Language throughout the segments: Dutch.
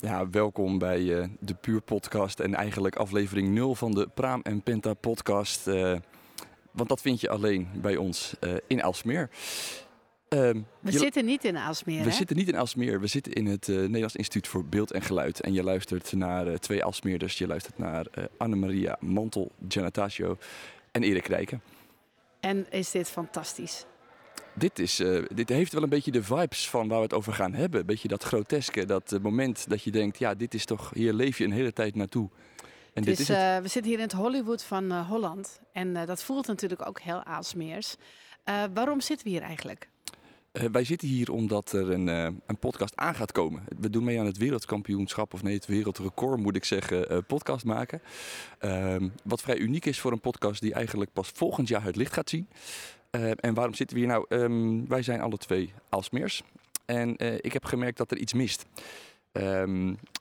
Ja, welkom bij de Puur Podcast en eigenlijk aflevering 0 van de Praam en Penta podcast. Want dat vind je alleen bij ons in Aalsmeer. We zitten niet in Aalsmeer, zitten niet in Aalsmeer. We zitten in het Nederlands Instituut voor Beeld en Geluid. En je luistert naar twee Aalsmeerders. Je luistert naar Annemaria Mantel, Giannatasio en Erik Rijken. En is dit fantastisch? Dit heeft wel een beetje de vibes van waar we het over gaan hebben. Een beetje dat groteske, dat moment dat je denkt, ja, dit is toch, hier leef je een hele tijd naartoe. En dit is het. We zitten hier in het Hollywood van Holland. En dat voelt natuurlijk ook heel Aalsmeers. Waarom zitten we hier eigenlijk? Wij zitten hier omdat er een podcast aan gaat komen. We doen mee aan het wereldkampioenschap, of nee, het wereldrecord moet ik zeggen, podcast maken. Wat vrij uniek is voor een podcast die eigenlijk pas volgend jaar het licht gaat zien. En waarom zitten we hier nou? Wij zijn alle twee Aalsmeers. En ik heb gemerkt dat er iets mist.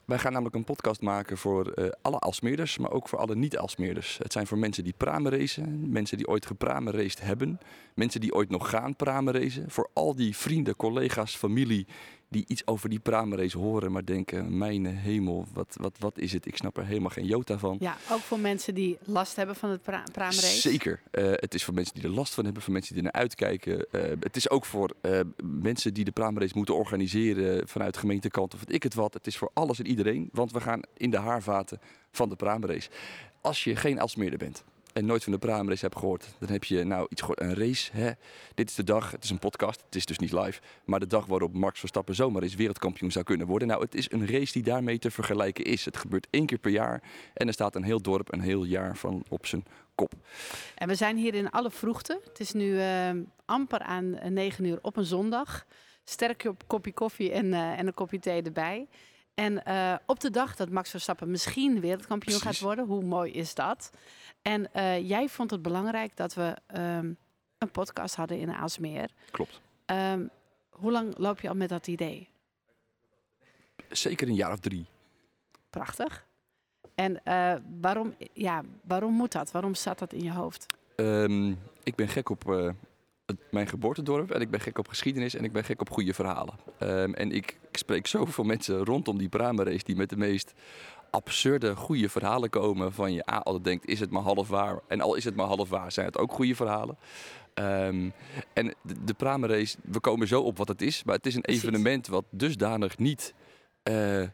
Wij gaan namelijk een podcast maken voor alle Aalsmeerders, maar ook voor alle niet-Aalsmeerders. Het zijn voor mensen die pramen racen, mensen die ooit geprameraced hebben, mensen die ooit nog gaan prameracen. Voor al die vrienden, collega's, familie die iets over die pramerrace horen, maar denken, mijn hemel, wat is het? Ik snap er helemaal geen jota van. Ja, ook voor mensen die last hebben van het pramerrace. Zeker. Het is voor mensen die er last van hebben, voor mensen die er naar uitkijken. Het is ook voor mensen die de pramerrace moeten organiseren vanuit de gemeentekant of wat. Het is voor alles en iedereen, want we gaan in de haarvaten van de pramerrace. Als je geen Aalsmeerder bent en nooit van de pramerrace hebt gehoord, dan heb je nou iets gehoord, een race. Hè? Dit is de dag, het is een podcast, het is dus niet live, maar de dag waarop Max Verstappen zomaar eens wereldkampioen zou kunnen worden. Nou, het is een race die daarmee te vergelijken is. Het gebeurt 1 keer per jaar en er staat een heel dorp, een heel jaar van op zijn kop. En we zijn hier in alle vroegte. Het is nu amper aan 9 uur op een zondag. Sterk kopje koffie en een kopje thee erbij. En op de dag dat Max Verstappen misschien wereldkampioen gaat worden, hoe mooi is dat? En jij vond het belangrijk dat we een podcast hadden in Aalsmeer. Klopt. Hoe lang loop je al met dat idee? Zeker een jaar of 3. Prachtig. En waarom moet dat? Waarom staat dat in je hoofd? Ik ben gek op mijn geboortedorp en ik ben gek op geschiedenis en ik ben gek op goede verhalen. En ik spreek zoveel mensen rondom die pramerrace die met de meest absurde goede verhalen komen van je altijd denkt, is het maar half waar? En al is het maar half waar, zijn het ook goede verhalen. En de pramerrace, we komen zo op wat het is, maar het is een evenement wat dusdanig niet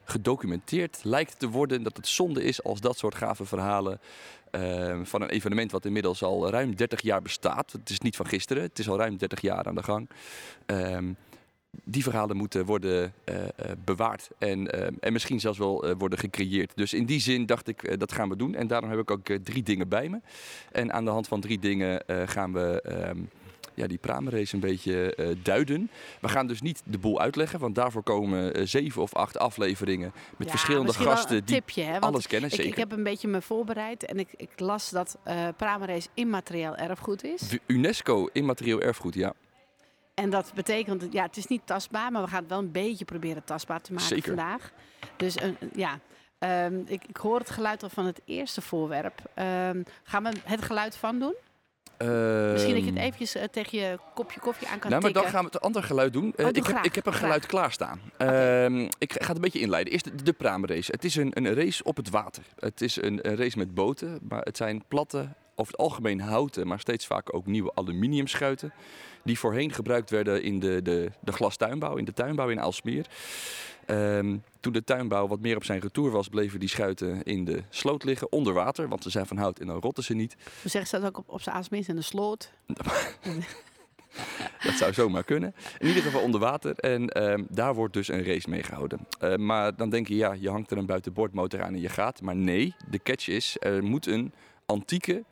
gedocumenteerd lijkt te worden, dat het zonde is als dat soort gave verhalen van een evenement wat inmiddels al ruim 30 jaar bestaat. Het is niet van gisteren, het is al ruim 30 jaar aan de gang. Die verhalen moeten worden bewaard en misschien zelfs wel worden gecreëerd. Dus in die zin dacht ik, dat gaan we doen. En daarom heb ik ook 3 dingen bij me. En aan de hand van 3 dingen gaan we die pramerrace een beetje duiden. We gaan dus niet de boel uitleggen, want daarvoor komen 7 of 8 afleveringen met verschillende gasten die tipje, hè? Alles kennen. Zeker. Ik heb een beetje me voorbereid en ik las dat pramerrace immaterieel erfgoed is. De UNESCO immaterieel erfgoed, ja. En dat betekent, ja, het is niet tastbaar, maar we gaan het wel een beetje proberen tastbaar te maken vandaag. Dus ik hoor het geluid al van het eerste voorwerp. Gaan we het geluid van doen? Misschien dat je het eventjes tegen je kopje koffie aan kan tikken. Maar dan gaan we het ander geluid doen. Ik heb een geluid klaarstaan. Ik ga het een beetje inleiden. Eerst de pramerrace. Het is een race op het water. Het is een race met boten, maar het zijn platte over het algemeen houten, maar steeds vaker ook nieuwe aluminiumschuiten, die voorheen gebruikt werden in de glastuinbouw, in de tuinbouw in Aalsmeer. Toen de tuinbouw wat meer op zijn retour was, bleven die schuiten in de sloot liggen, onder water, want ze zijn van hout en dan rotten ze niet. Hoe zeggen ze dat ook op zijn Aalsmeers, in de sloot? Dat zou zomaar kunnen. In ieder geval onder water. En daar wordt dus een race mee gehouden. Maar dan denk je, ja, je hangt er een buitenboordmotor aan en je gaat. Maar nee, de catch is, er moet een antieke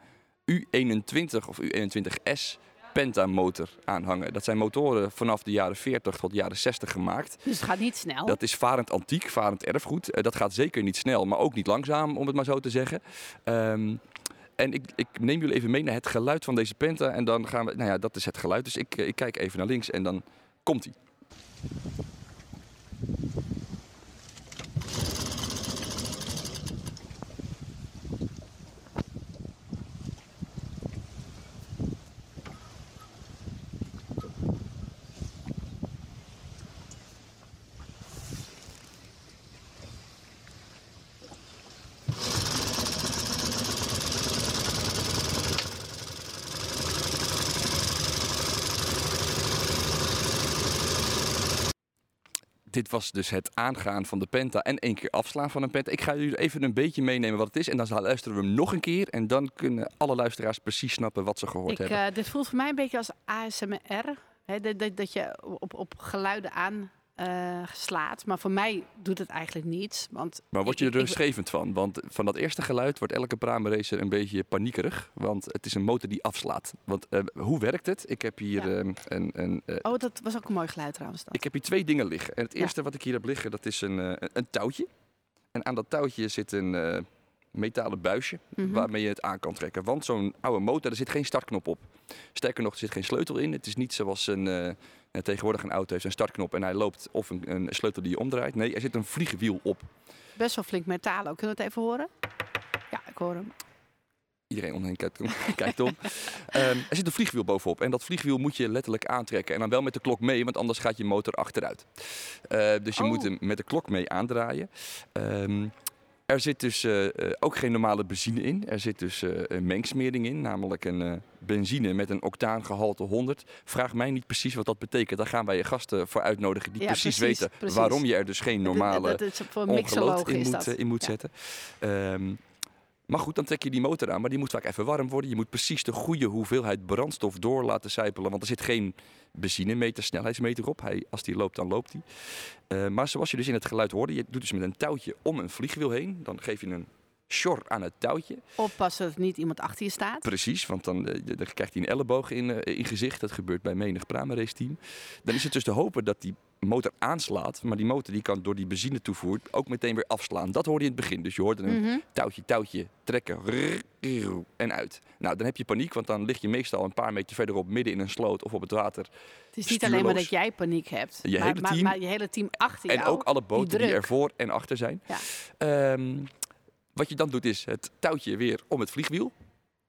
U21 of U21S Penta-motor aanhangen. Dat zijn motoren vanaf de jaren 40 tot de jaren 60 gemaakt. Dus het gaat niet snel? Dat is varend antiek, varend erfgoed. Dat gaat zeker niet snel, maar ook niet langzaam, om het maar zo te zeggen. En ik neem jullie even mee naar het geluid van deze Penta. En dan gaan we... Nou ja, dat is het geluid. Dus ik kijk even naar links en dan komt hij. Dit was dus het aangaan van de Penta en één keer afslaan van een Penta. Ik ga jullie even een beetje meenemen wat het is. En dan luisteren we hem nog een keer. En dan kunnen alle luisteraars precies snappen wat ze gehoord hebben. Dit voelt voor mij een beetje als ASMR. Hè? Dat je op geluiden aan... slaat. Maar voor mij doet het eigenlijk niets. Want maar word je er rustgevend van? Want van dat eerste geluid wordt elke prameracer een beetje paniekerig. Want het is een motor die afslaat. Want hoe werkt het? Ik heb hier... Ja. Dat was ook een mooi geluid trouwens. Dat. Ik heb hier twee dingen liggen. En het eerste wat ik hier heb liggen, dat is een touwtje. En aan dat touwtje zit een metalen buisje waarmee je het aan kan trekken. Want zo'n oude motor, daar zit geen startknop op. Sterker nog, er zit geen sleutel in. Het is niet zoals een... tegenwoordig een auto heeft een startknop en hij loopt of een sleutel die je omdraait. Nee, er zit een vliegwiel op. Best wel flink metaal ook. Kunnen we het even horen? Ja, ik hoor hem. Iedereen omheen kijkt om. Er zit een vliegwiel bovenop. En dat vliegwiel moet je letterlijk aantrekken. En dan wel met de klok mee, want anders gaat je motor achteruit. Dus je moet hem met de klok mee aandraaien. Er zit dus ook geen normale benzine in. Er zit dus een mengsmering in, namelijk een benzine met een octaangehalte 100. Vraag mij niet precies wat dat betekent. Daar gaan wij je gasten voor uitnodigen die precies weten waarom je er dus geen normale ongeloot in moet zetten. Maar goed, dan trek je die motor aan, maar die moet vaak even warm worden. Je moet precies de goede hoeveelheid brandstof door laten sijpelen, want er zit geen benzinemeter, snelheidsmeter op. Als die loopt, dan loopt die. Maar zoals je dus in het geluid hoorde, je doet dus met een touwtje om een vliegwiel heen. Dan geef je een sjor aan het touwtje. Oppassen dat niet iemand achter je staat. Precies, want dan krijgt hij een elleboog in gezicht. Dat gebeurt bij menig pramerace team. Dan is het dus te hopen dat die motor aanslaat, maar die motor die kan door die benzine toevoer ook meteen weer afslaan. Dat hoorde je in het begin. Dus je hoorde een touwtje trekken en uit. Nou, dan heb je paniek, want dan lig je meestal een paar meter verderop midden in een sloot of op het water. Het is niet stuurloos. Alleen maar dat jij paniek hebt, maar je hele team achter jou. En ook alle boten die ervoor en achter zijn. Ja. Wat je dan doet is het touwtje weer om het vliegwiel.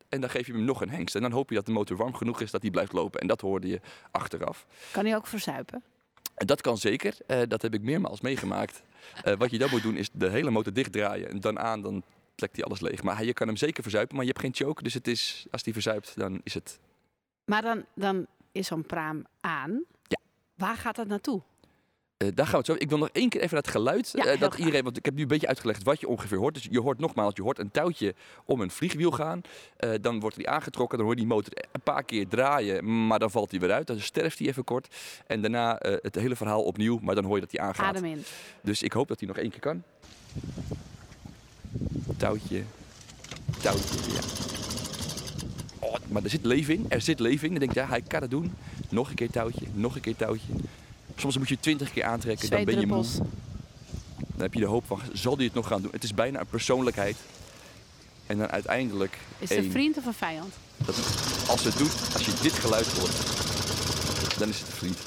En dan geef je hem nog een hengst. En dan hoop je dat de motor warm genoeg is dat hij blijft lopen. En dat hoorde je achteraf. Kan hij ook verzuipen? Dat kan zeker. Dat heb ik meermaals meegemaakt. Wat je dan moet doen is de hele motor dichtdraaien. En dan trekt hij alles leeg. Maar je kan hem zeker verzuipen, maar je hebt geen choke. Dus het is, als die verzuipt, dan is het... Maar dan is zo'n praam aan. Ja. Waar gaat dat naartoe? Daar gaan we het zo. Ik wil nog één keer even naar het geluid. Ja, dat iedereen, want ik heb nu een beetje uitgelegd wat je ongeveer hoort. Dus je hoort nogmaals, je hoort een touwtje om een vliegwiel gaan. Dan wordt die aangetrokken, dan hoor je die motor een paar keer draaien. Maar dan valt hij weer uit, dan sterft hij even kort. En daarna het hele verhaal opnieuw, maar dan hoor je dat hij aangaat. Adem in. Dus ik hoop dat hij nog één keer kan. Touwtje, ja. Oh, maar er zit leven in, Dan denk je, ja, hij kan het doen. Nog een keer touwtje. Soms moet je 20 keer aantrekken, dan ben je moe. Dan heb je de hoop van, zal die het nog gaan doen? Het is bijna een persoonlijkheid. En dan uiteindelijk... Is het een vriend of een vijand? Als je dit geluid hoort, dan is het een vriend.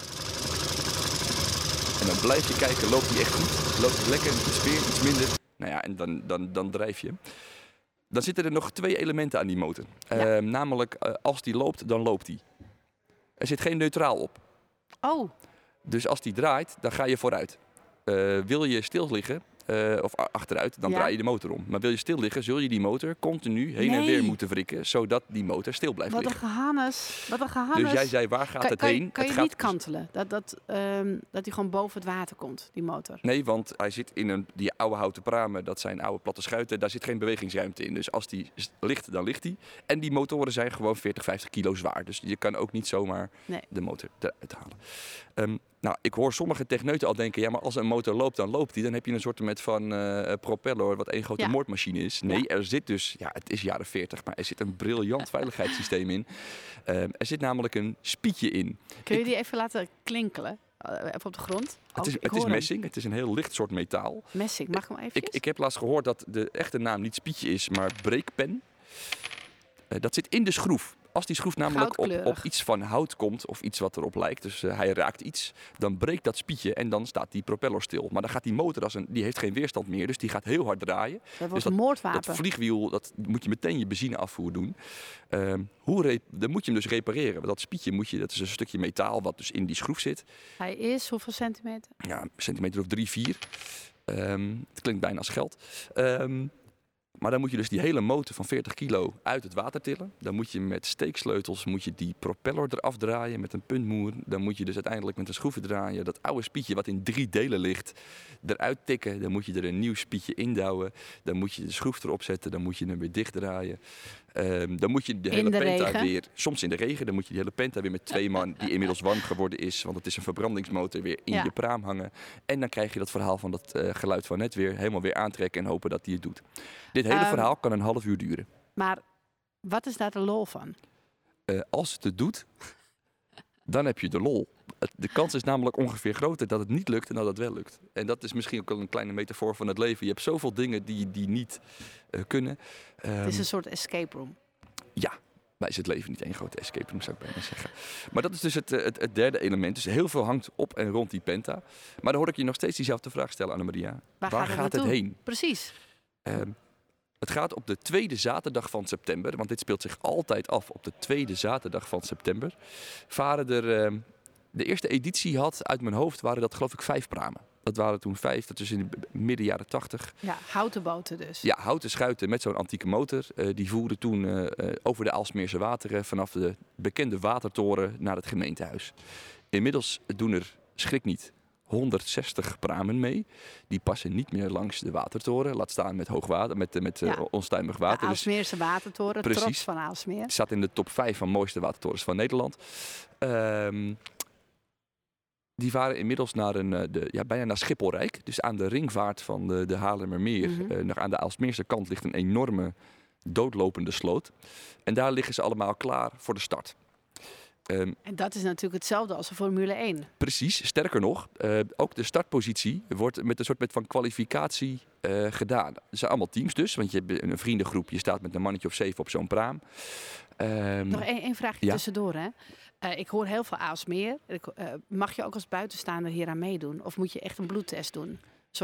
En dan blijf je kijken, loopt hij echt goed? Loopt hij lekker, iets meer, iets minder? Nou ja, en dan drijf je. Dan zitten er nog twee elementen aan die motor. Ja. Namelijk, als die loopt, dan loopt die. Er zit geen neutraal op. Oh. Dus als die draait, dan ga je vooruit. Wil je stil liggen, of achteruit, dan draai je de motor om. Maar wil je stil liggen, zul je die motor continu heen en weer moeten wrikken, zodat die motor stil blijft liggen. Wat een gehannes. Dus jij zei, waar gaat het heen? Kan je het niet kantelen? Dat die gewoon boven het water komt, die motor? Nee, want hij zit in die oude houten pramen, dat zijn oude platte schuiten, daar zit geen bewegingsruimte in. Dus als die ligt, dan ligt die. En die motoren zijn gewoon 40, 50 kilo zwaar. Dus je kan ook niet zomaar de motor eruit halen. Ik hoor sommige techneuten al denken, ja, maar als een motor loopt, dan loopt die. Dan heb je een soort van propeller, wat één grote moordmachine is. Nee, er zit dus, het is jaren 40, maar er zit een briljant veiligheidssysteem in. Er zit namelijk een spietje in. Kun je die even laten klinkelen? Even op de grond? Het is messing. Het is een heel licht soort metaal. Messing, mag ik hem even? Ik heb laatst gehoord dat de echte naam niet spietje is, maar breekpen. Dat zit in de schroef. Als die schroef namelijk op iets van hout komt of iets wat erop lijkt, dus hij raakt iets, dan breekt dat spietje en dan staat die propeller stil. Maar dan gaat die motor, die heeft geen weerstand meer, dus die gaat heel hard draaien. Dat wordt een moordwapen. Dat vliegwiel, dat moet je meteen je benzineafvoer doen. Dan moet je hem dus repareren. Want dat spietje dat is een stukje metaal wat dus in die schroef zit. Hij is hoeveel centimeter? Ja, een centimeter of 3, 4. Het klinkt bijna als geld. Maar dan moet je dus die hele motor van 40 kilo uit het water tillen. Dan moet je met steeksleutels die propeller eraf draaien met een puntmoer. Dan moet je dus uiteindelijk met een schroeven draaien. Dat oude spietje wat in 3 delen ligt, eruit tikken. Dan moet je er een nieuw spietje induwen. Dan moet je de schroef erop zetten. Dan moet je hem weer dichtdraaien. Dan moet je de hele penta weer, soms in de regen, dan moet je die hele penta weer met 2 man, die inmiddels warm geworden is, want het is een verbrandingsmotor, weer in je praam hangen. En dan krijg je dat verhaal van dat geluid van net weer helemaal weer aantrekken en hopen dat die het doet. Dit hele verhaal kan een half uur duren. Maar wat is daar de lol van? Als het doet, dan heb je de lol. De kans is namelijk ongeveer groter dat het niet lukt en dat het wel lukt. En dat is misschien ook al een kleine metafoor van het leven. Je hebt zoveel dingen die niet kunnen. Het is een soort escape room. Ja, maar is het leven niet één grote escape room, zou ik bijna zeggen. Maar dat is dus het derde element. Dus heel veel hangt op en rond die penta. Maar dan hoor ik je nog steeds diezelfde vraag stellen, Annemaria. Waar gaat het heen? Precies. Het gaat op de tweede zaterdag van september. Want dit speelt zich altijd af op de tweede zaterdag van september. Varen er... De eerste editie uit mijn hoofd, waren dat geloof ik 5 pramen. Dat waren toen 5, dat is in de midden jaren 80. Ja, houten boten dus. Ja, houten schuiten met zo'n antieke motor. Die voerden toen over de Aalsmeerse wateren vanaf de bekende watertoren naar het gemeentehuis. Inmiddels doen er, schrik niet, 160 pramen mee. Die passen niet meer langs de watertoren. Laat staan met hoogwater, met onstuimig water. De Aalsmeerse watertoren, precies. Trots van Aalsmeer. Het staat in de top 5 van mooiste watertorens van Nederland. Die varen inmiddels naar bijna naar Schipholrijk. Dus aan de ringvaart van de Haarlemmermeer. Mm-hmm. Nog aan de Aalsmeerse kant ligt een enorme doodlopende sloot. En daar liggen ze allemaal klaar voor de start. En dat is natuurlijk hetzelfde als de Formule 1. Precies, sterker nog. Ook de startpositie wordt met een soort van kwalificatie gedaan. Het zijn allemaal teams dus. Want je hebt een vriendengroep. Je staat met een mannetje of 7 op zo'n praam. Nog één vraagje tussendoor, hè? Ik hoor heel veel Aalsmeer. Mag je ook als buitenstaander hier aan meedoen? Of moet je echt een bloedtest doen? Een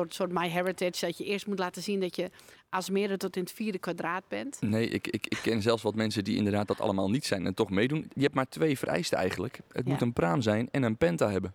soort MyHeritage, dat je eerst moet laten zien dat je Aalsmeerder tot in het 4e kwadraat bent? Nee, ik ken zelfs wat mensen die inderdaad dat allemaal niet zijn en toch meedoen. Je hebt maar 2 vereisten eigenlijk. Het moet een praam zijn en een penta hebben.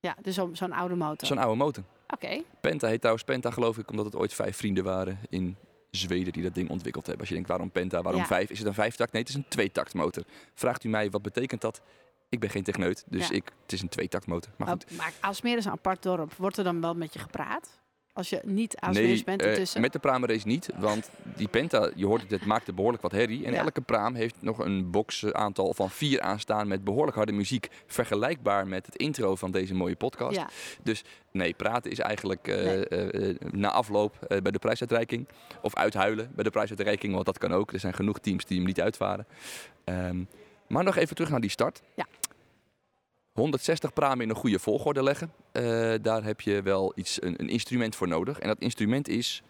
Ja, dus zo'n oude motor. Zo'n oude motor. Oké. Penta heet trouwens Penta, geloof ik, omdat het ooit 5 vrienden waren in Zweden die dat ding ontwikkeld hebben. Als je denkt, waarom penta, waarom 5? Is het een 5-takt? Nee, het is een 2-takt motor. Vraagt u mij, wat betekent dat? Ik ben geen techneut, dus het is een 2-takt motor. Maar goed. Maar Aalsmeer is een apart dorp. Wordt er dan wel met je gepraat? Als je niet Aalsmeers bent ertussen? Met de pramenrace niet, want die penta, je hoort het maakte behoorlijk wat herrie. En elke praam heeft nog een box aantal van 4 aanstaan met behoorlijk harde muziek. Vergelijkbaar met het intro van deze mooie podcast. Ja. Dus nee, praten is eigenlijk na afloop bij de prijsuitreiking. Of uithuilen bij de prijsuitreiking, want dat kan ook. Er zijn genoeg teams die hem niet uitvaren. Maar nog even terug naar die start. Ja. 160 pramen in een goede volgorde leggen. Daar heb je wel een instrument voor nodig. En dat instrument is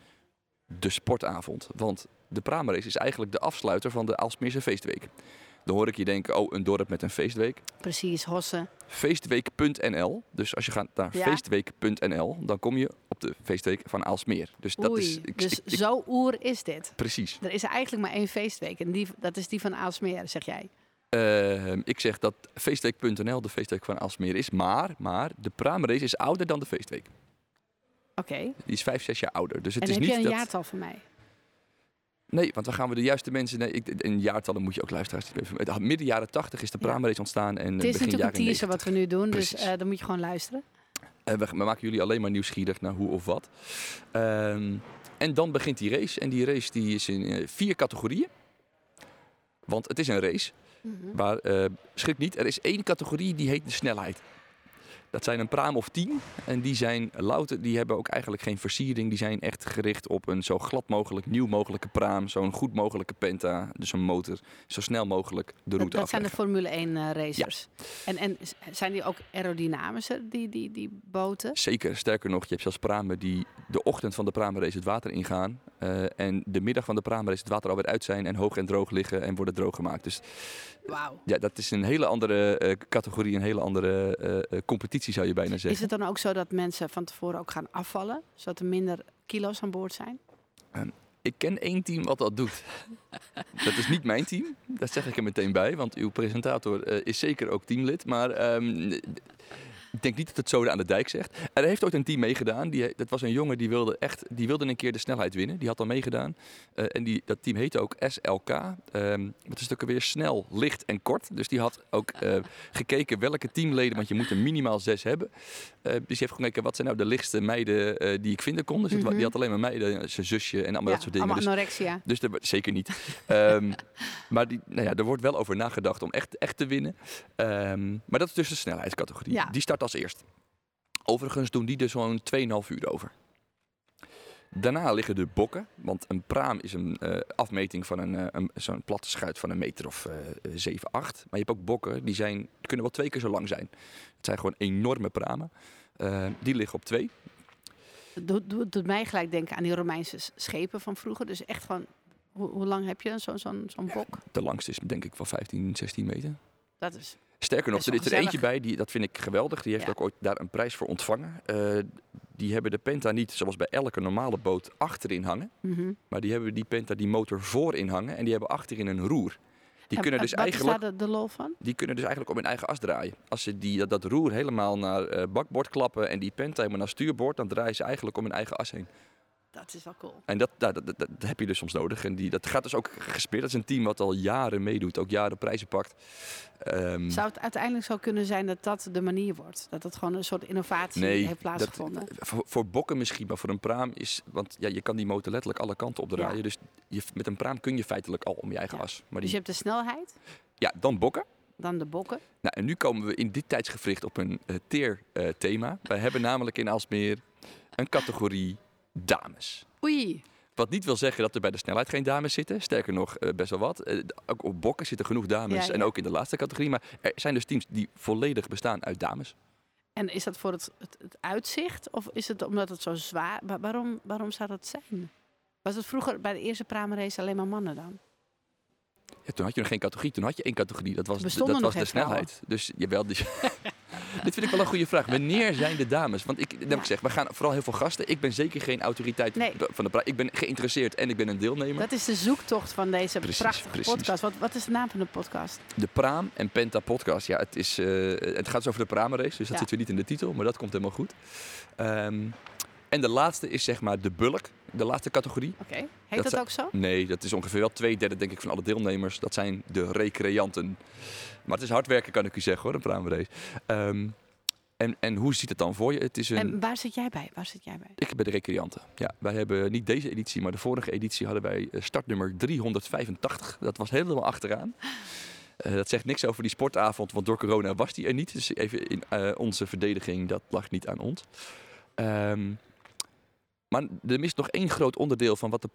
de sportavond. Want de pramenrace is eigenlijk de afsluiter van de Aalsmeerse feestweek. Dan hoor ik je denken, een dorp met een feestweek. Precies, Hossen. Feestweek.nl. Dus als je gaat naar feestweek.nl, dan kom je op de feestweek van Aalsmeer. Dus dat is. Zo oer is dit. Precies. Er is eigenlijk maar 1 feestweek. En dat is die van Aalsmeer, zeg jij. Ik zeg dat feestweek.nl de feestweek van Aalsmeer is. Maar de praamrace is ouder dan de feestweek. Okay. Die is 5, 6 jaar ouder. Dus het en is heb niet je een dat... jaartal van mij? Nee, want dan gaan we de juiste mensen... Nee, in jaartallen moet je ook luisteraars... Midden jaren 80 is de Prama Race ontstaan. En het is begin natuurlijk een teaser wat we nu doen. Precies. Dus dan moet je gewoon luisteren. We maken jullie alleen maar nieuwsgierig naar hoe of wat. En dan begint die race. En die race die is in 4 categorieën. Want het is een race. Mm-hmm. Maar schrik niet, er is 1 categorie die heet de snelheid. Dat zijn een praam of 10. En die zijn louter, die hebben ook eigenlijk geen versiering. Die zijn echt gericht op een zo glad mogelijk, nieuw mogelijke praam. Zo'n goed mogelijke penta, dus een motor. Zo snel mogelijk de route afleggen. Dat zijn de Formule 1 racers. Ja. En zijn die ook aerodynamischer, die boten? Zeker, sterker nog. Je hebt zelfs pramen die de ochtend van de praamrace het water ingaan. En de middag van de praamrace het water alweer uit zijn. En hoog en droog liggen en worden droog gemaakt. Dus wow. Ja, dat is een hele andere categorie, een hele andere competitie zou je bijna zeggen. Is het dan ook zo dat mensen van tevoren ook gaan afvallen, zodat er minder kilo's aan boord zijn? Ik ken 1 team wat dat doet. Dat is niet mijn team, dat zeg ik er meteen bij, want uw presentator is zeker ook teamlid. Maar ik denk niet dat het zoden aan de dijk zegt. Er heeft ooit een team meegedaan, dat was een jongen die wilde een keer de snelheid winnen. Die had al meegedaan en dat team heette ook SLK. Dat is ook weer snel, licht en kort. Dus die had ook gekeken welke teamleden, want je moet er minimaal 6 hebben. Dus die heeft gekeken wat zijn nou de lichtste meiden die ik vinden kon. Dus die had alleen maar meiden, zijn zusje en allemaal dat soort dingen. Allemaal anorexia. Dus zeker niet. Maar er wordt wel over nagedacht om echt te winnen. Maar dat is dus de snelheidscategorie. Ja. Die start als eerst. Overigens doen die er zo'n 2,5 uur over. Daarna liggen de bokken, want een praam is een afmeting van zo'n platte schuit van een meter of 7, 8. Maar je hebt ook bokken, die kunnen wel 2 keer zo lang zijn. Het zijn gewoon enorme pramen. Die liggen op 2. Het doet mij gelijk denken aan die Romeinse schepen van vroeger. Dus echt van, hoe lang heb je zo'n bok? Ja, de langste is denk ik wel 15, 16 meter. Dat is... Sterker nog, er is er eentje bij, dat vind ik geweldig. Die heeft ook ooit daar een prijs voor ontvangen. Die hebben de penta niet, zoals bij elke normale boot, achterin hangen. Mm-hmm. Maar die hebben die penta, die motor voorin hangen. En die hebben achterin een roer. Wat is daar de lol van? Die kunnen dus eigenlijk op hun eigen as draaien. Als ze dat roer helemaal naar bakboord klappen en die penta helemaal naar stuurboord... dan draaien ze eigenlijk om hun eigen as heen. Dat is wel cool. En dat heb je dus soms nodig. En dat gaat dus ook gespeeld. Dat is een team wat al jaren meedoet. Ook jaren prijzen pakt. Zou het uiteindelijk zo kunnen zijn dat dat de manier wordt? Dat het gewoon een soort innovatie heeft plaatsgevonden? Voor bokken misschien, maar voor een praam is... Want je kan die motor letterlijk alle kanten opdraaien. Ja. Dus met een praam kun je feitelijk al om je eigen as. Maar dus je hebt de snelheid? Ja, dan bokken. Dan de bokken. Nou, en nu komen we in dit tijdsgevricht op een thema. Wij hebben namelijk in Aalsmeer een categorie... dames. Oei. Wat niet wil zeggen dat er bij de snelheid geen dames zitten. Sterker nog, best wel wat. Ook op bokken zitten genoeg dames. Ja. En ook in de laatste categorie. Maar er zijn dus teams die volledig bestaan uit dames. En is dat voor het uitzicht? Of is het omdat het zo zwaar... Waarom zou dat zijn? Was het vroeger bij de eerste Prama-race alleen maar mannen dan? Ja, toen had je nog geen categorie. Toen had je 1 categorie. Dat was de snelheid. Vrouwen. Dus jawel... Dit vind ik wel een goede vraag. Wanneer zijn de dames? Want heb ik gezegd, we gaan vooral heel veel gasten. Ik ben zeker geen autoriteit van de praat. Ik ben geïnteresseerd en ik ben een deelnemer. Dat is de zoektocht van deze prachtige podcast. Wat is de naam van de podcast? De Praam en Penta podcast. Ja, het gaat dus over de Prama-race. Dus dat zit weer niet in de titel, maar dat komt helemaal goed. En de laatste is zeg maar de bulk. De laatste categorie. Okay. Heet dat ook zo? Nee, dat is ongeveer wel 2/3 denk ik van alle deelnemers. Dat zijn de recreanten. Maar het is hard werken, kan ik u zeggen hoor, een Prama-race. En hoe ziet het dan voor je? Het is En waar zit jij bij? Ik ben bij de recreanten. Ja, wij hebben niet deze editie, maar de vorige editie hadden wij startnummer 385. Dat was helemaal achteraan. Dat zegt niks over die sportavond, want door corona was die er niet. Dus even in onze verdediging, dat lag niet aan ons. Maar er mist nog 1 groot onderdeel van wat de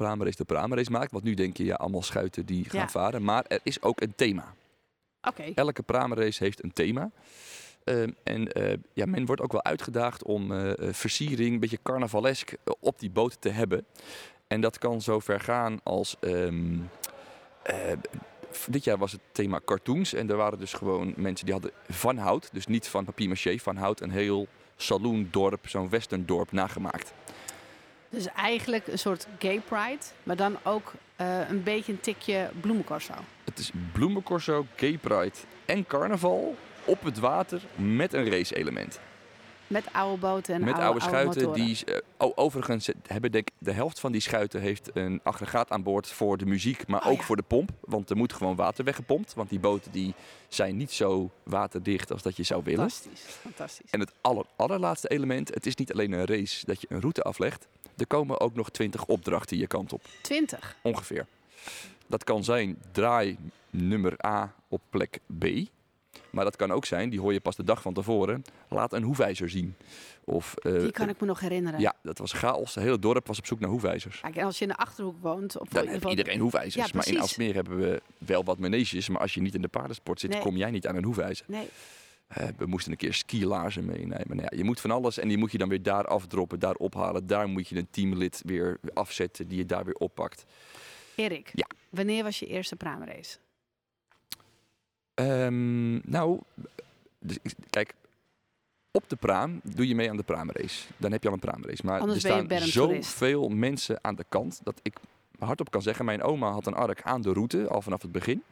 Prama-race maakt. Want nu denk je, allemaal schuiten die gaan varen. Maar er is ook een thema. Okay. Elke Prama-race heeft een thema. Men wordt ook wel uitgedaagd om versiering, een beetje carnavalesk, op die boot te hebben. En dat kan zo ver gaan als... dit jaar was het thema cartoons. En er waren dus gewoon mensen die hadden van hout. Dus niet van papier-mâché, van hout. Een heel saloondorp, zo'n westerndorp nagemaakt. Dus eigenlijk een soort gay pride, maar dan ook een beetje een tikje bloemencorso. Het is bloemencorso, gay pride en carnaval op het water met een race element. Met oude boten en oude schuiten. Oude motoren. Overigens hebben de helft van die schuiten heeft een aggregaat aan boord voor de muziek, maar ook voor de pomp. Want er moet gewoon water weggepompt. Want die boten die zijn niet zo waterdicht als dat je zou willen. Fantastisch. En het allerlaatste element, het is niet alleen een race dat je een route aflegt. Er komen ook nog 20 opdrachten je kant op. 20? Ongeveer. Dat kan zijn draai nummer A op plek B. Maar dat kan ook zijn, die hoor je pas de dag van tevoren, laat een hoefijzer zien. Of, die kan ik me nog herinneren. Ja, dat was chaos. Het hele dorp was op zoek naar hoefijzers. En als je in de Achterhoek woont... Dan heeft iedereen hoefijzers. Ja, maar in Aalsmeer hebben we wel wat meneges. Maar als je niet in de paardensport zit, kom jij niet aan een hoefijzer. Nee. We moesten een keer skilaarzen meenemen. Nou ja, je moet van alles en die moet je dan weer daar afdroppen, daar ophalen. Daar moet je een teamlid weer afzetten die je daar weer oppakt. Erik, wanneer was je eerste praamrace? Kijk, op de praam doe je mee aan de praamrace. Dan heb je al een praamrace. Maar anders er staan zoveel mensen aan de kant dat ik hardop kan zeggen... Mijn oma had een ark aan de route, al vanaf het begin.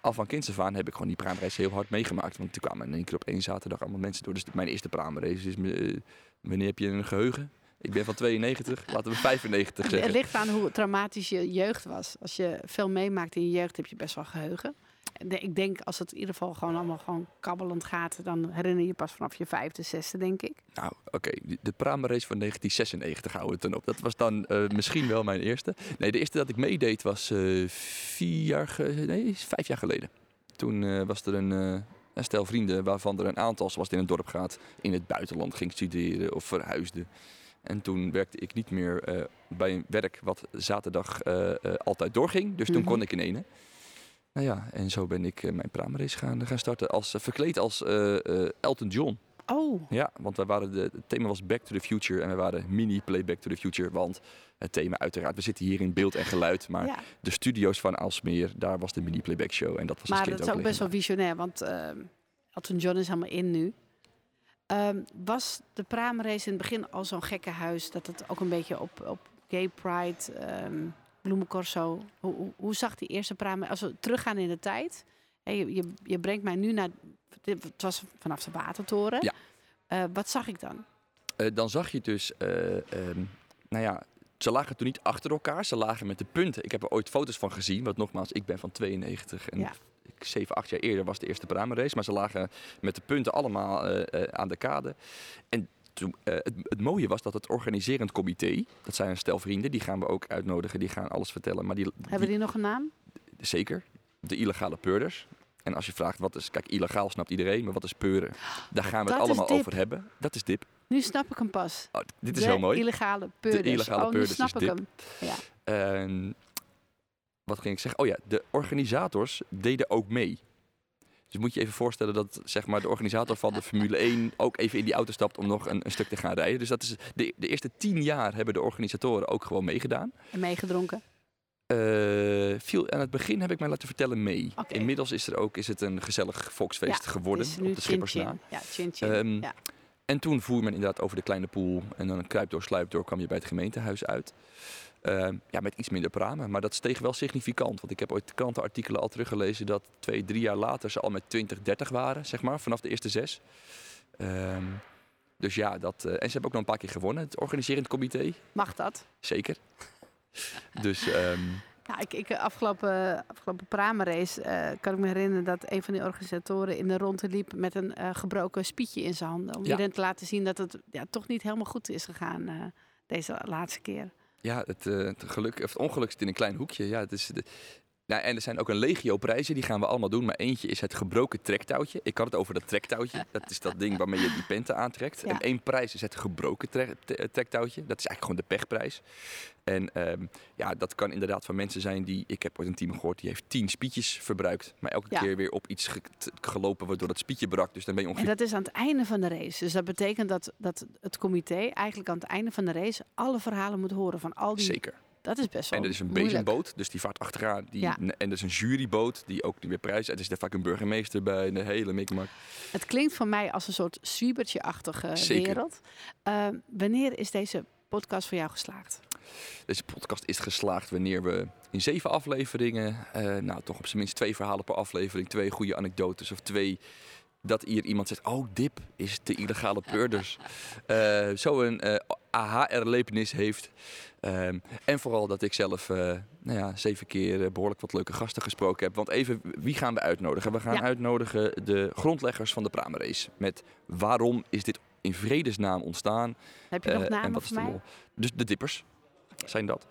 Al van kinds af aan heb ik gewoon die praamrace heel hard meegemaakt. Want toen kwamen in één keer op één zaterdag allemaal mensen door. Dus mijn eerste praamrace is... wanneer heb je een geheugen? Ik ben van 92, laten we 95 zeggen. Het ligt aan hoe traumatisch je jeugd was. Als je veel meemaakt in je jeugd, heb je best wel geheugen. Ik denk, als het in ieder geval gewoon allemaal gewoon kabbelend gaat... dan herinner je pas vanaf je 5e, 6e, denk ik. Nou, oké. De praamrace van 1996 houden we het dan op. Dat was dan misschien wel mijn eerste. Nee, de eerste dat ik meedeed was 5 jaar geleden. Toen was er een stel vrienden waarvan er een aantal, zoals het in het dorp gaat... in het buitenland ging studeren of verhuisde. En toen werkte ik niet meer bij een werk wat zaterdag altijd doorging. Dus toen kon ik in ene. Nou ja, en zo ben ik mijn praamrace gaan starten. Verkleed als Elton John. Oh. Ja, want het thema was Back to the Future. En we waren mini-play Back to the Future. Want het thema uiteraard, we zitten hier in beeld en geluid. Maar de studio's van Aalsmeer, daar was de mini-playback show. En dat was maar dat is ook best wel visionair. Want Elton John is helemaal in nu. Was de praamrace in het begin al zo'n gekkenhuis... dat het ook een beetje op Gay Pride... Bloemencorso. Hoe zag die eerste praamrace... Als we teruggaan in de tijd... Je brengt mij nu naar... Het was vanaf de Watertoren. Ja. Wat zag ik dan? Dan zag je dus... ze lagen toen niet achter elkaar. Ze lagen met de punten. Ik heb er ooit foto's van gezien. Want nogmaals, ik ben van 92. En 7, 8 jaar eerder was de eerste praamrace. Maar ze lagen met de punten allemaal aan de kade. En... Het mooie was dat het organiserend comité... dat zijn een stel vrienden, die gaan we ook uitnodigen... die gaan alles vertellen. Maar hebben die nog een naam? Zeker. De illegale peurders. En als je vraagt wat is... Kijk, illegaal snapt iedereen, maar wat is peuren? Daar gaan we het allemaal over hebben. Dat is dip. Nu snap ik hem pas. Oh, dit is heel mooi. Illegale peurders. De illegale peurders nu snap ik hem. Ja. Wat ging ik zeggen? Oh ja, de organisators deden ook mee. Dus moet je even voorstellen dat zeg maar, de organisator van de Formule 1 ook even in die auto stapt om nog een stuk te gaan rijden. Dus dat is de eerste 10 jaar hebben de organisatoren ook gewoon meegedaan. En meegedronken? Aan het begin heb ik mij laten vertellen mee. Okay. Inmiddels is het een gezellig volksfeest geworden op de Schipperslaan. Ja, chin-chin. En toen voer men inderdaad over de kleine poel en dan een kruipdoor, sluipdoor kwam je bij het gemeentehuis uit. Met iets minder pramen, maar dat steeg wel significant. Want ik heb ooit krantenartikelen al teruggelezen dat 2, 3 jaar later ze al met 20, 30 waren, zeg maar, vanaf de eerste 6. En ze hebben ook nog een paar keer gewonnen, het organiserend comité. Mag dat? Zeker. Dus... Afgelopen praamrace kan ik me herinneren dat een van de organisatoren in de ronde liep met een gebroken spietje in zijn handen. Om iedereen te laten zien dat het toch niet helemaal goed is gegaan deze laatste keer. Ja, het ongeluk zit in een klein hoekje. Ja, het is en er zijn ook een legio prijzen, die gaan we allemaal doen. Maar eentje is het gebroken trektouwtje. Ik had het over dat trektouwtje. Dat is dat ding waarmee je die penten aantrekt. Ja. En 1 prijs is het gebroken trektouwtje. Dat is eigenlijk gewoon de pechprijs. En dat kan inderdaad van mensen zijn die... Ik heb ooit een team gehoord, die heeft 10 spietjes verbruikt. Maar elke keer weer op iets gelopen waardoor dat spietje brak. Dus dan ben je ongeveer... En dat is aan het einde van de race. Dus dat betekent dat het comité eigenlijk aan het einde van de race... alle verhalen moet horen van al die... Zeker. Dat is best wel en er is een bezemboot, dus die vaart achteraan. En er is een juryboot, die ook weer prijs... Er is daar vaak een burgemeester bij, de hele mikmak. Het klinkt voor mij als een soort zwiebertje-achtige wereld. Wanneer is deze podcast voor jou geslaagd? Deze podcast is geslaagd wanneer we in 7 afleveringen... toch op zijn minst 2 verhalen per aflevering... 2 goede anekdotes of 2... dat hier iemand zegt, oh, dip is de illegale peurders. Zo een aha-erlevenis heeft. En vooral dat ik zelf 7 keer behoorlijk wat leuke gasten gesproken heb. Want even, wie gaan we uitnodigen? We gaan uitnodigen de grondleggers van de Pramerace. Met waarom is dit in vredesnaam ontstaan? Heb je nog namen en wat voor is mij? Dus de dippers zijn dat.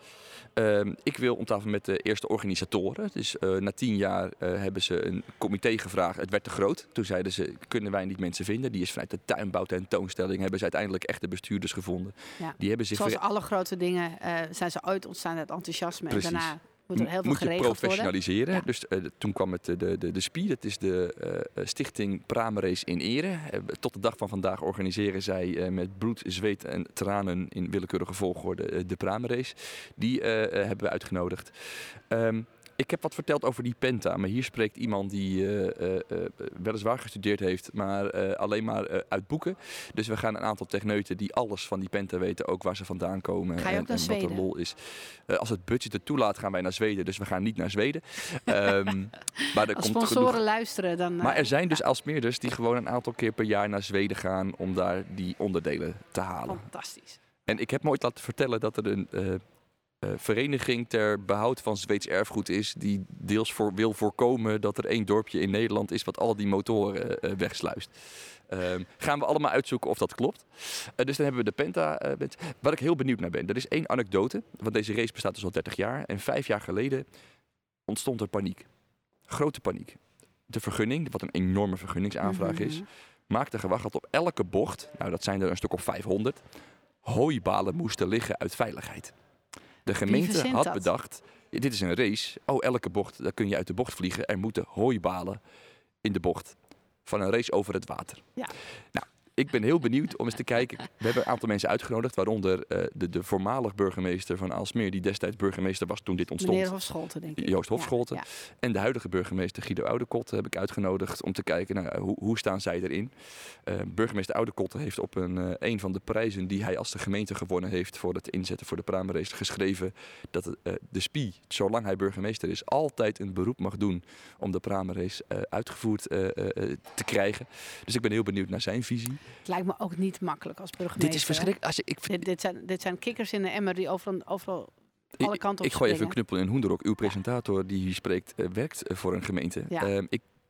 Ik wil om tafel met de eerste organisatoren. Dus na 10 jaar hebben ze een comité gevraagd. Het werd te groot. Toen zeiden ze, kunnen wij niet mensen vinden? Die is vanuit de tuinbouwtentoonstelling. Hebben ze uiteindelijk echte bestuurders gevonden. Ja. Die hebben zich alle grote dingen zijn ze ooit ontstaan uit enthousiasme. Precies. En daarna moet er heel veel geregeld worden. Moet je professionaliseren. Ja. Dus toen kwam het de SPI. Dat is de Stichting Pramerace in Ere. Tot de dag van vandaag organiseren zij met bloed, zweet en tranen in willekeurige volgorde de Pramerace. Die hebben we uitgenodigd. Ik heb wat verteld over die Penta, maar hier spreekt iemand die weliswaar gestudeerd heeft, maar alleen maar uit boeken. Dus we gaan een aantal techneuten die alles van die Penta weten, ook waar ze vandaan komen. Ga je ook naar Zweden? Wat de lol is. Als het budget het toelaat, gaan wij naar Zweden, dus we gaan niet naar Zweden. Maar er als komt sponsoren genoeg luisteren dan. Maar er zijn dus Alsmeerders die gewoon een aantal keer per jaar naar Zweden gaan om daar die onderdelen te halen. Fantastisch. En ik heb me ooit laten vertellen dat er een vereniging ter behoud van Zweeds erfgoed is, die deels wil voorkomen dat er één dorpje in Nederland is wat al die motoren wegsluist. Gaan we allemaal uitzoeken of dat klopt. Dus dan hebben we de Penta. Waar ik heel benieuwd naar ben, er is 1 anekdote, want deze race bestaat dus al 30 jaar. En 5 jaar geleden ontstond er paniek. Grote paniek. De vergunning, wat een enorme vergunningsaanvraag is, maakte gewacht dat op elke bocht, nou dat zijn er een stuk of 500, hooibalen moesten liggen uit veiligheid. De gemeente had bedacht, dit is een race. Oh, elke bocht, daar kun je uit de bocht vliegen. Er moeten hooibalen in de bocht van een race over het water. Ja. Nou, ik ben heel benieuwd om eens te kijken. We hebben een aantal mensen uitgenodigd, waaronder de voormalig burgemeester van Aalsmeer, die destijds burgemeester was toen dit ontstond. Meneer Hofscholte, denk ik. Joost Hofscholte. Ja, ja. En de huidige burgemeester Guido Oudekotte heb ik uitgenodigd om te kijken, hoe staan zij erin? Burgemeester Oudekotte heeft op een van de prijzen die hij als de gemeente gewonnen heeft voor het inzetten voor de Pramerace geschreven dat de SPI, zolang hij burgemeester is, altijd een beroep mag doen om de Pramerace uitgevoerd te krijgen. Dus ik ben heel benieuwd naar zijn visie. Het lijkt me ook niet makkelijk als burgemeester. Dit is verschrikkelijk. Dit zijn kikkers in de emmer die overal alle kanten op springen. Ik gooi even een knuppel in Hoenderok. Uw presentator die hier spreekt, werkt voor een gemeente. Ja.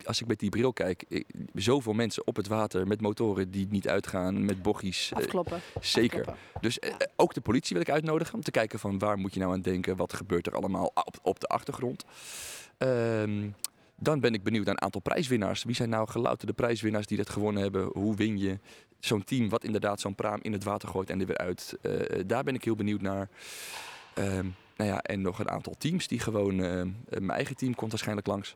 Als ik met die bril kijk, zoveel mensen op het water met motoren die niet uitgaan, met bochies. Afkloppen. Zeker. Afkloppen. Dus ook de politie wil ik uitnodigen om te kijken van waar moet je nou aan denken, wat gebeurt er allemaal op de achtergrond. Dan ben ik benieuwd naar een aantal prijswinnaars. Wie zijn nou gelouterde prijswinnaars die dat gewonnen hebben? Hoe win je zo'n team wat inderdaad zo'n praam in het water gooit en er weer uit? Daar ben ik heel benieuwd naar. En nog een aantal teams die gewoon... mijn eigen team komt waarschijnlijk langs.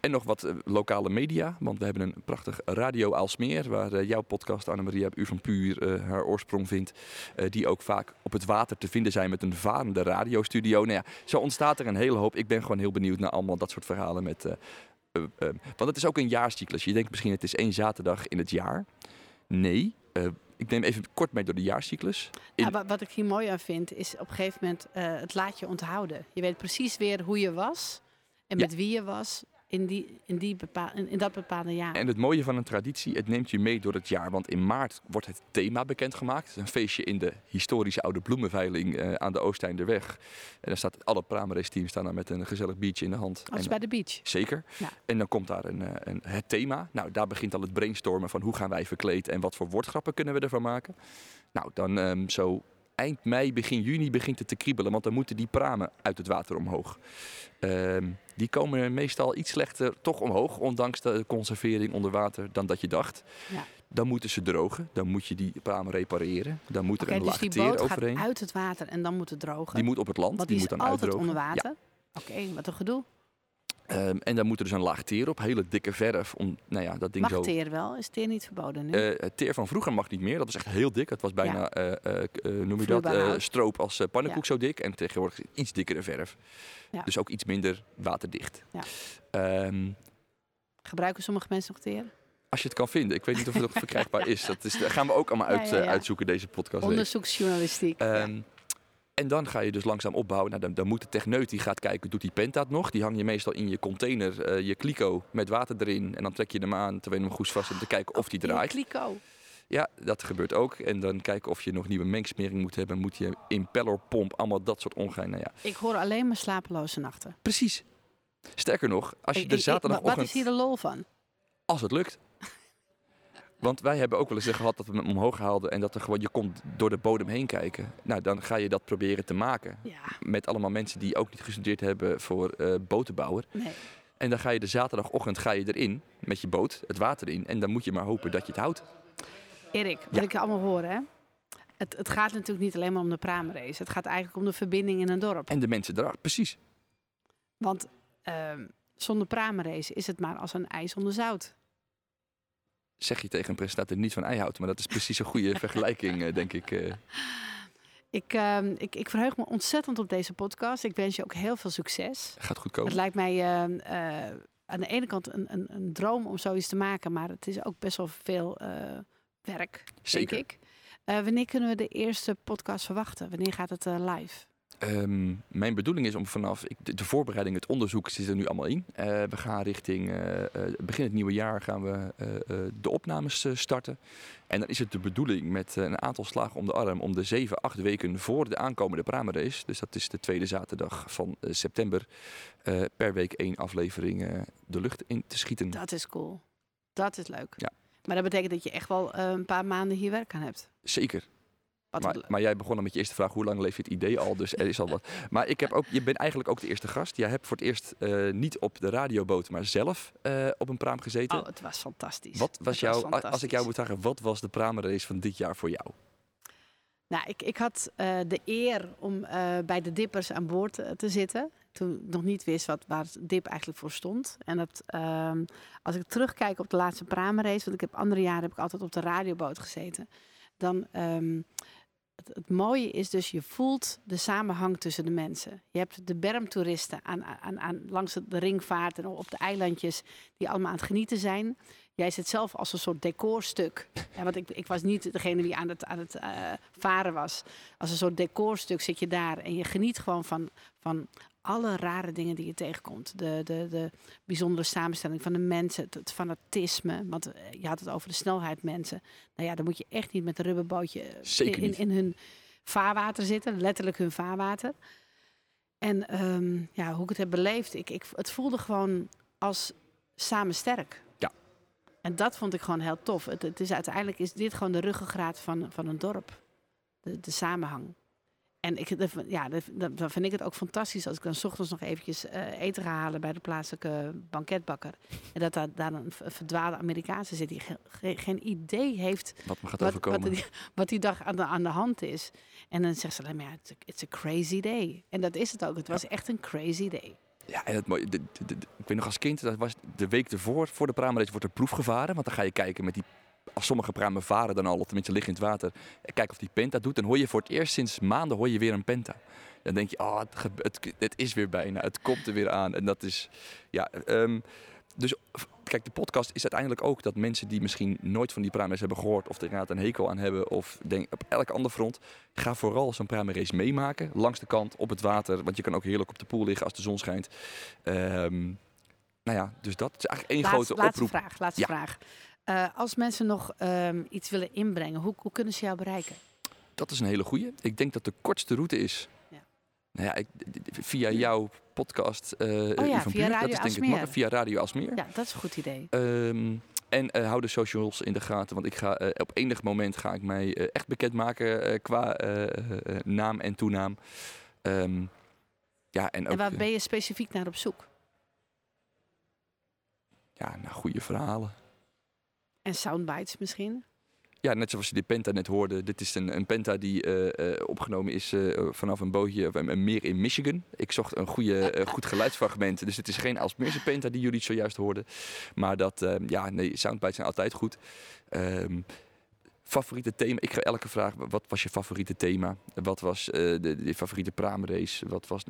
En nog wat lokale media. Want we hebben een prachtig Radio Aalsmeer, waar jouw podcast Annemaria Uur van Puur haar oorsprong vindt. Die ook vaak op het water te vinden zijn met een varende radiostudio. Zo ontstaat er een hele hoop. Ik ben gewoon heel benieuwd naar allemaal dat soort verhalen. Want het is ook een jaarcyclus. Je denkt misschien het is 1 zaterdag in het jaar. Nee. Ik neem even kort mee door de jaarcyclus. Wat ik hier mooi aan vind is op een gegeven moment het laat je onthouden. Je weet precies weer hoe je was. En met wie je was in dat bepaalde jaar. En het mooie van een traditie, het neemt je mee door het jaar. Want in maart wordt het thema bekendgemaakt. Een feestje in de historische oude bloemenveiling aan de Oosteinderweg. En daar staat alle Pramerace-teams staan daar met een gezellig biertje in de hand. Als bij de beach. Zeker. Ja. En dan komt daar het thema. Nou, daar begint al het brainstormen van hoe gaan wij verkleed en wat voor woordgrappen kunnen we ervan maken. Nou, dan zo eind mei, begin juni begint het te kriebelen. Want dan moeten die pramen uit het water omhoog. Die komen meestal iets slechter toch omhoog, ondanks de conservering onder water, dan dat je dacht. Ja. Dan moeten ze drogen, dan moet je die praam repareren. Dan moet er een laag teer overheen. Dus die boot gaat uit het water en dan moet het drogen? Die moet op het land, want die moet dan altijd uitdrogen. Onder water? Ja. Oké, wat een gedoe. En dan moet er dus een laag teer op, hele dikke verf. Dat ding mag zo... teer wel? Is teer niet verboden nu? Teer van vroeger mag niet meer, dat was echt heel dik. Dat was bijna, stroop als pannenkoek zo dik. En tegenwoordig iets dikkere verf. Ja. Dus ook iets minder waterdicht. Ja. Gebruiken sommige mensen nog teer? Als je het kan vinden. Ik weet niet of het nog verkrijgbaar is. Dat gaan we ook allemaal uitzoeken, deze podcast. Onderzoeksjournalistiek. En dan ga je dus langzaam opbouwen. Nou, dan moet de techneut die gaat kijken, doet die pentaat nog? Die hang je meestal in je container, je kliko met water erin. En dan trek je hem aan terwijl je hem goed vast om te kijken of die draait. Kliko. Ja, dat gebeurt ook. En dan kijken of je nog nieuwe mengsmering moet hebben. Moet je impellerpomp, allemaal dat soort ongein. Nou ja. Ik hoor alleen maar slapeloze nachten. Precies. Sterker nog, als je de zaterdagochtend... Wat is hier de lol van? Als het lukt. Want wij hebben ook wel eens gehad dat we hem omhoog haalden... en dat er gewoon, je komt door de bodem heen kijken. Nou, dan ga je dat proberen te maken. Ja. Met allemaal mensen die ook niet gestudeerd hebben voor botenbouwer. Nee. En dan ga je de zaterdagochtend ga je erin met je boot, het water in... en dan moet je maar hopen dat je het houdt. Erik, wat ik allemaal hoor, hè? Het gaat natuurlijk niet alleen maar om de praamrace. Het gaat eigenlijk om de verbinding in een dorp. En de mensen erachter, precies. Want zonder praamrace is het maar als een ei zonder zout. Zeg je tegen een presentator niet van ei houdt, maar dat is precies een goede vergelijking, denk ik. Ik verheug me ontzettend op deze podcast. Ik wens je ook heel veel succes. Gaat goed komen. Het lijkt mij aan de ene kant een droom om zoiets te maken, maar het is ook best wel veel werk, zeker. Denk ik. Wanneer kunnen we de eerste podcast verwachten? Wanneer gaat het live? Mijn bedoeling is om vanaf de voorbereiding, het onderzoek zit er nu allemaal in. We gaan richting begin het nieuwe jaar gaan we de opnames starten. En dan is het de bedoeling met een aantal slagen om de arm om de 7-8 weken voor de aankomende praamrace. Dus dat is de tweede zaterdag van september. Per week 1 aflevering de lucht in te schieten. Dat is cool. Dat is leuk. Ja. Maar dat betekent dat je echt wel een paar maanden hier werk aan hebt. Zeker. Maar jij begon al met je eerste vraag, hoe lang leef je het idee al? Dus er is al wat. Maar je bent eigenlijk ook de eerste gast. Jij hebt voor het eerst niet op de radioboot, maar zelf op een praam gezeten. Oh, het was fantastisch. Als ik jou moet vragen, wat was de praamrace van dit jaar voor jou? Nou, ik had de eer om bij de dippers aan boord te zitten. Toen ik nog niet wist waar dip eigenlijk voor stond. En dat, als ik terugkijk op de laatste praamrace, want ik heb andere jaren altijd op de radioboot gezeten. Dan het mooie is dus, je voelt de samenhang tussen de mensen. Je hebt de bermtoeristen langs de ringvaart en op de eilandjes die allemaal aan het genieten zijn. Jij zit zelf als een soort decorstuk. Ja, want ik was niet degene die aan het varen was. Als een soort decorstuk zit je daar en je geniet gewoon van alle rare dingen die je tegenkomt. De bijzondere samenstelling van de mensen, het fanatisme. Want je had het over de snelheid mensen. Nou ja, dan moet je echt niet met een rubberbootje in hun vaarwater zitten. Letterlijk hun vaarwater. En hoe ik het heb beleefd. Het voelde gewoon als samen sterk. Ja. En dat vond ik gewoon heel tof. Uiteindelijk is dit gewoon de ruggengraat van een dorp. De samenhang. En dan vind ik het ook fantastisch als ik dan 's ochtends nog eventjes eten ga halen bij de plaatselijke banketbakker. En dat daar een verdwaalde Amerikaanse zit die geen idee heeft wat die dag aan de hand is. En dan zegt ze alleen maar, ja, it's a crazy day. En dat is het ook. Het was echt een crazy day. Ja, en ik weet nog als kind, dat was de week ervoor, voor de praamrace wordt er proef gevaren. Want dan ga je kijken met die... Als sommige pramen varen dan al, of tenminste liggen in het water... Kijk of die penta doet, dan hoor je voor het eerst sinds maanden hoor je weer een penta. Dan denk je, het is weer bijna, het komt er weer aan. En dat is, ja... Dus kijk, de podcast is uiteindelijk ook dat mensen die misschien nooit van die praamrace hebben gehoord... of er inderdaad een hekel aan hebben, of denk op elk ander front... ga vooral zo'n praamrace meemaken, langs de kant, op het water... want je kan ook heerlijk op de poel liggen als de zon schijnt. Dus dat is eigenlijk één grote oproep. Laatste vraag. Als mensen nog iets willen inbrengen, hoe kunnen ze jou bereiken? Dat is een hele goeie. Ik denk dat de kortste route is. Ja. Nou ja, via jouw podcast. Van via Radio Aalsmeer. Via Radio Aalsmeer. Ja, dat is een goed idee. Hou de socials in de gaten. Want ik ga op enig moment ga ik mij echt bekendmaken qua naam en toenaam. En waar ben je specifiek naar op zoek? Ja, naar goede verhalen. En soundbites misschien? Ja, net zoals je die penta net hoorde. Dit is een penta die opgenomen is vanaf een bootje of een meer in Michigan. Ik zocht een goed geluidsfragment. Dus het is geen Aalsmeerse penta die jullie zojuist hoorden. Maar soundbites zijn altijd goed. Favoriete thema. Ik ga elke vraag. Wat was je favoriete thema? Wat was de favoriete praamrace? Wat was,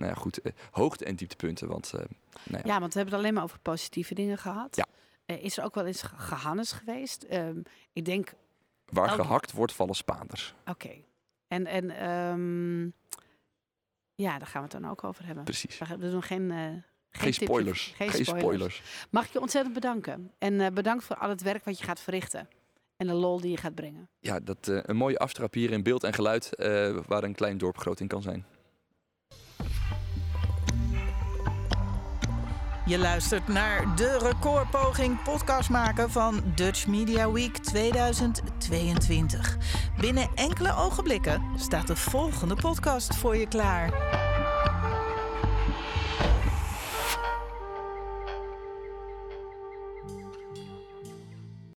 hoogte- en dieptepunten. Want, Ja, want we hebben het alleen maar over positieve dingen gehad. Ja. Is er ook wel eens gehannes geweest? Ik denk... Waar gehakt wordt, vallen spaanders. Oké. En Ja, daar gaan we het dan ook over hebben. Precies. We doen geen spoilers. Mag ik je ontzettend bedanken. En bedankt voor al het werk wat je gaat verrichten. En de lol die je gaat brengen. Ja, dat een mooie aftrap hier in beeld en geluid. Waar een klein dorp groot in kan zijn. Je luistert naar de recordpoging podcast maken van Dutch Media Week 2022. Binnen enkele ogenblikken staat de volgende podcast voor je klaar.